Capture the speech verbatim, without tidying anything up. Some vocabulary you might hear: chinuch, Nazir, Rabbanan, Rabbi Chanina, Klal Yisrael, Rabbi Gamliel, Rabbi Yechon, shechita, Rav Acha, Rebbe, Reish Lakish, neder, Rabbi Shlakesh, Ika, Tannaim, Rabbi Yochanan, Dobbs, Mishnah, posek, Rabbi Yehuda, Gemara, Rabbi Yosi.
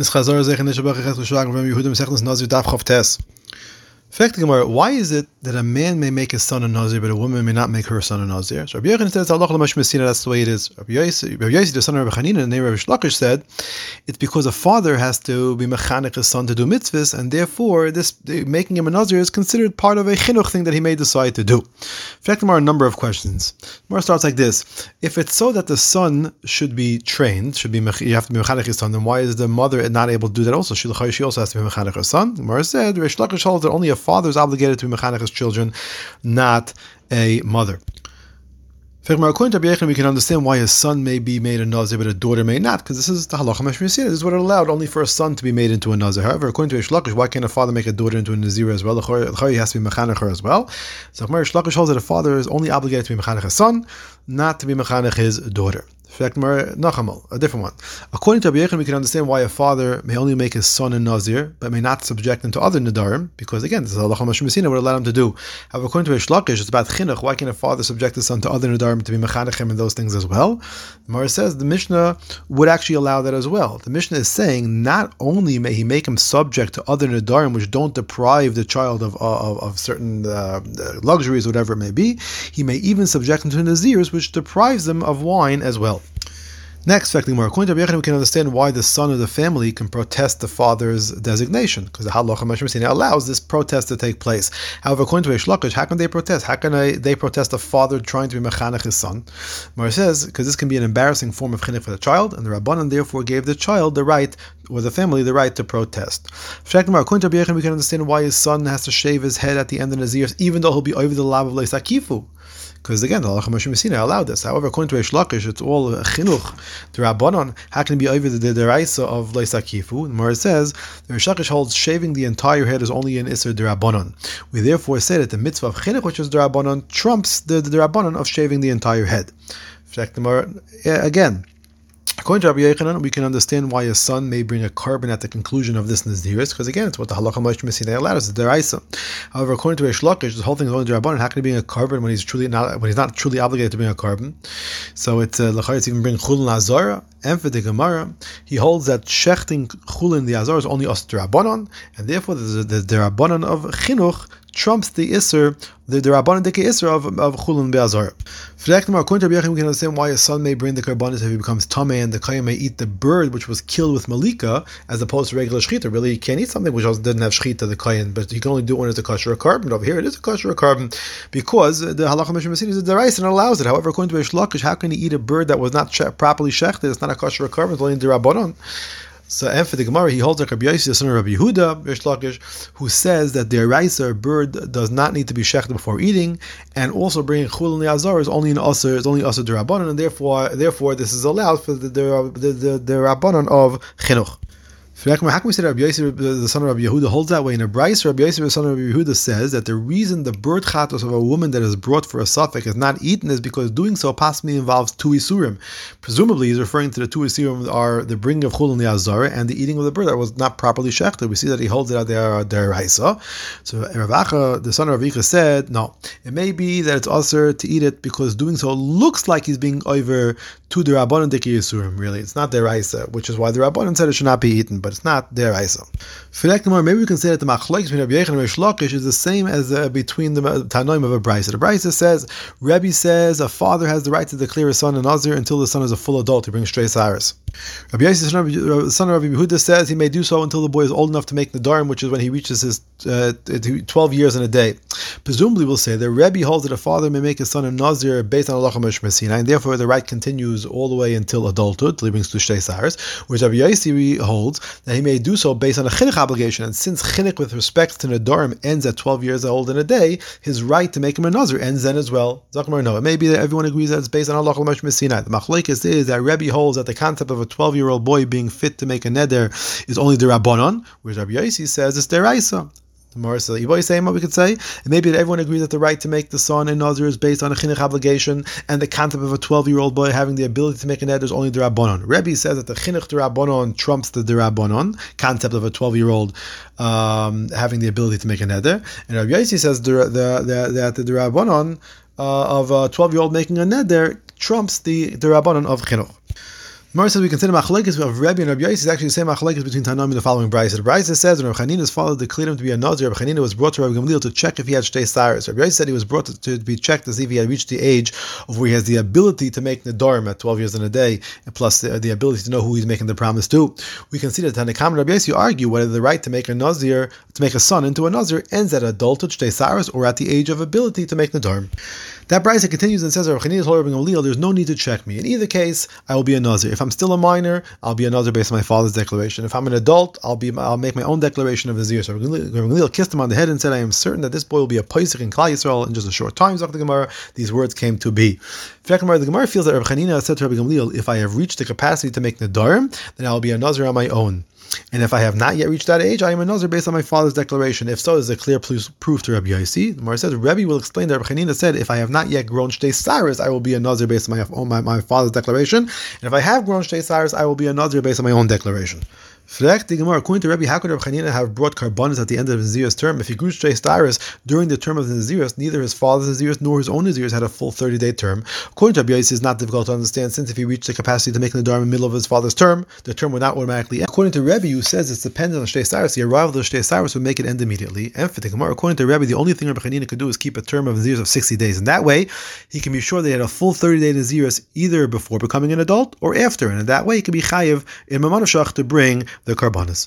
This Chazor Zeich in the Shabbat Chesed Shulag from Rabbi Yehuda Mesechnas Nazir Daf Chav Tes. Fact the Gemara: why is it that a man may make his son a Nazir, but a woman may not make her son a Nazir? So Rabbi Yechon says, "Allah l'mash mesina." That's the way it is. Rabbi Yosi, Rabbi Yosi, the son of Rabbi Chanina, and Rabbi Shlakesh said, it's because a father has to be mechanik his son to do mitzvahs, and therefore this making him a Nazir is considered part of a chinuch thing that he may decide to do. Fact the Gemara: a number of questions. The Gemara starts like this: if it's so that the son should be trained, should be you have to be mechanik his son, then why is the mother not able to do that also? She also has to be mechanik her son. The Gemara said, Reish Lakish holds that only a father is obligated to be mechanech his children, not a mother. According to Rabbi Yechon, we can understand why a son may be made a Nazir, but a daughter may not, because this is the halacha meshmiyasina. This is what it allowed only for a son to be made into a Nazir. However, according to Reish Lakish, why can't a father make a daughter into a Nazir as well? He has to be mechanech her as well. So Reish Lakish holds that a father is only obligated to be mechanech his son, not to be mechanech his daughter. A different one. According to Rabbi Yechon, we can understand why a father may only make his son a Nazir, but may not subject him to other Nadarim, because again, this is halacha meshmiyasina, what it allowed him to do. However, according to Reish Lakish, it's about chinuch. Why can't a father subject his son to other Nadarim to be mechanechim and those things as well? The Mara says the Mishnah would actually allow that as well. The Mishnah is saying not only may he make him subject to other Nadarim, which don't deprive the child of of, of certain uh, luxuries, whatever it may be, he may even subject him to Nazirs, which deprives them of wine as well. Next, according to Rabbi Yechon, we can understand why the son of the family can protest the father's designation, because the halacha meshmiyasina allows this protest to take place. However, according to Reish Lakish, how can they protest? How can I, they protest a father trying to be mechanech his son? Mar says, because this can be an embarrassing form of chinuch for the child, and the Rabbanan therefore gave the child the right, or the family the right, to protest. According to Rabbi Yechon, we can understand why his son has to shave his head at the end of his years, even though he'll be over the lab of leis akifu. Because again, the halacha meshmiyasina allowed this. However, according to Reish Lakish, it's all chinuch. The Rabbanon, how can it be over the deraisa of leis akifu? The Mara says the Reish Lakish holds shaving the entire head is only an iser derabbanon. We therefore say that the mitzvah of chinuch, which is derabbanon, trumps the derabbanon of shaving the entire head. Again, according to Rabbi Yochanan, we can understand why a son may bring a carbon at the conclusion of this Naziris, because again, it's what the halacha meshmiyasina allowed us, the deraisa. However, according to Reish Lakish, this whole thing is only derabbanan. How can he bring a carbon when he's truly not when he's not truly obligated to bring a carbon? So it's lachar uh, it's even bring chulin azara. And for the Gemara, he holds that shechting chulin the azara is only us derabbanan, and therefore the derabbanan of chinuch trumps the iser, the Rabbanan Dike iser of of chulin be'azar. For that, according to Rabbi Yechon, we can understand why a son may bring the karbanis if he becomes tamei, and the kohen may eat the bird which was killed with malika, as opposed to regular shechita. Really, he can't eat something which also doesn't have shechita, the kohen, but he can only do it when it's a kosher carbon. Over here, it is a kosher carbon because the halacha meshmiyasina is a deraisa and allows it. However, according to Reish Lakish, how can he eat a bird that was not she- properly shechted? It's not a kosher carbon. It's only the Rabbanan. So, and for the Gemara, he holds like Rabbi Yosi, the son of Rabbi Yehuda, Reish Lakish, who says that the eraser bird does not need to be shechted before eating, and also bringing chulin le'azar is only an aser, it's only aser derabbanon, and therefore, therefore, this is allowed for the the derabbanon of chinuch. How can we say that Rabbi Yosi, the son of Rabbi Yehuda, holds that way? In a brayser, Rabbi Yosi, the son of Rabbi Yehuda, says that the reason the bird chatos of a woman that is brought for a suffix is not eaten is because doing so possibly involves two isurim. Presumably, he's referring to the two isurim are the bringing of chulin le'azara and the eating of the bird that was not properly shechted. We see that he holds that they are deraisa. So Rav Acha, the son of Rav Ika, said, no, it may be that it's usher to eat it because doing so looks like he's being over to the rabbanon deki isurim. Really, it's not deraisa, which is why the rabbanon said it should not be eaten, but it's not their isa. Maybe we can say that the machlokes between Rabbi Yechon and Reish Lakish is the same as uh, between the tanoim of a brisa. The brisa says, Rebbe says a father has the right to declare his son a Nazir until the son is a full adult. He brings straight saris. Rabbi Yosi, the son of Rabbi Yehuda, says he may do so until the boy is old enough to make nedarim, which is when he reaches his uh, twelve years and a day. Presumably, we'll say that Rebbe holds that a father may make his son a Nazir based on halacha meshmiyasina, and therefore the right continues all the way until adulthood, leaving to shtei saris, which Rabbi Yosi holds that he may do so based on a chinuch obligation, and since chinuch with respect to nedarim ends at twelve years old and a day, his right to make him a Nazir ends then as well. Zakmar, no, it may be that everyone agrees that it's based on halacha meshmiyasina. The machlokes is that Rebbe holds that the concept of a twelve-year-old boy being fit to make a neder is only the Rabbanon, whereas Rabbi Yosi says it's deraisa. The Mara says, "Iboy same what we could say." And maybe that everyone agrees that the right to make the son a Nazir is based on a chinuch obligation, and the concept of a twelve-year-old boy having the ability to make a neder is only the Rabbanon. Rebbe says that the chinuch derabbanon trumps the derabbanon concept of a twelve-year-old um, having the ability to make a neder, and Rabbi Yosi says the, the, the, that the derabbanon uh, of a twelve-year-old making a neder trumps the derabbanon of chinuch. Gemara says we consider machlokes of Rebbe and Rabbi Yosi is actually the same machlokes between Tannaim and the following brayso. The brayso says when Rabbi Chanina followed the Klidim to be a Nazir, Rabbi Chanina was brought to Rabbi Gamliel to check if he had shtei saris. Rabbi Yosi said he was brought to, to be checked to see if he had reached the age of where he has the ability to make nedarim at twelve years and a day, and plus the, the ability to know who he's making the promise to. We can see that Tanakam and Rabbi Yosi argue whether the right to make a Nazir, to make a son into a Nazir, ends at adulthood shtei saris or at the age of ability to make nedarim. That brayso continues and says Rabbi Chanina told Rabbi Gamliel, "There's no need to check me. In either case, I will be a Nazir. If If I'm still a minor, I'll be a nazir based on my father's declaration. If I'm an adult, I'll be I'll make my own declaration of nazir." So Rabbi Gamliel kissed him on the head and said, "I am certain that this boy will be a posek in Klal Yisrael in just a short time." Zok the Gemara, these words came to be. The Gemara feels that Rabbi Chanina said to Rabbi Gamliel, "If I have reached the capacity to make nedarim, then I will be a nazir on my own. And if I have not yet reached that age, I am a nazir based on my father's declaration." If so, is a clear proof to Rabbi Yosi. The Gemara says, Rebbe will explain that Rabbi Chanina said, "If I have not yet grown shtei saris, I will be a nazir based on my, on my, my father's declaration. And if I have grown shtei saris, I will be a nazir based on my own declaration." According to Rebbe, how could Rabbi Chanina have brought karbanos at the end of his Nazir's term? If he grew shtei saris during the term of the Nazir's, neither his father's Nazir's nor his own Nazir's had a full thirty-day term. According to Rabbi Yosi, it's not difficult to understand, since if he reached the capacity to make nedarim in the middle of his father's term, the term would not automatically end. According to Rebbe, who says it's dependent on shtei saris, the arrival of shtei saris would make it end immediately. And for the Gemara, according to Rebbe, the only thing Rabbi Chanina could do is keep a term of Nazir's of sixty days, and that way he can be sure they had a full thirty-day Nazir's either before becoming an adult or after, and in that way he can be chayiv in Mamanashach to bring the karbanos.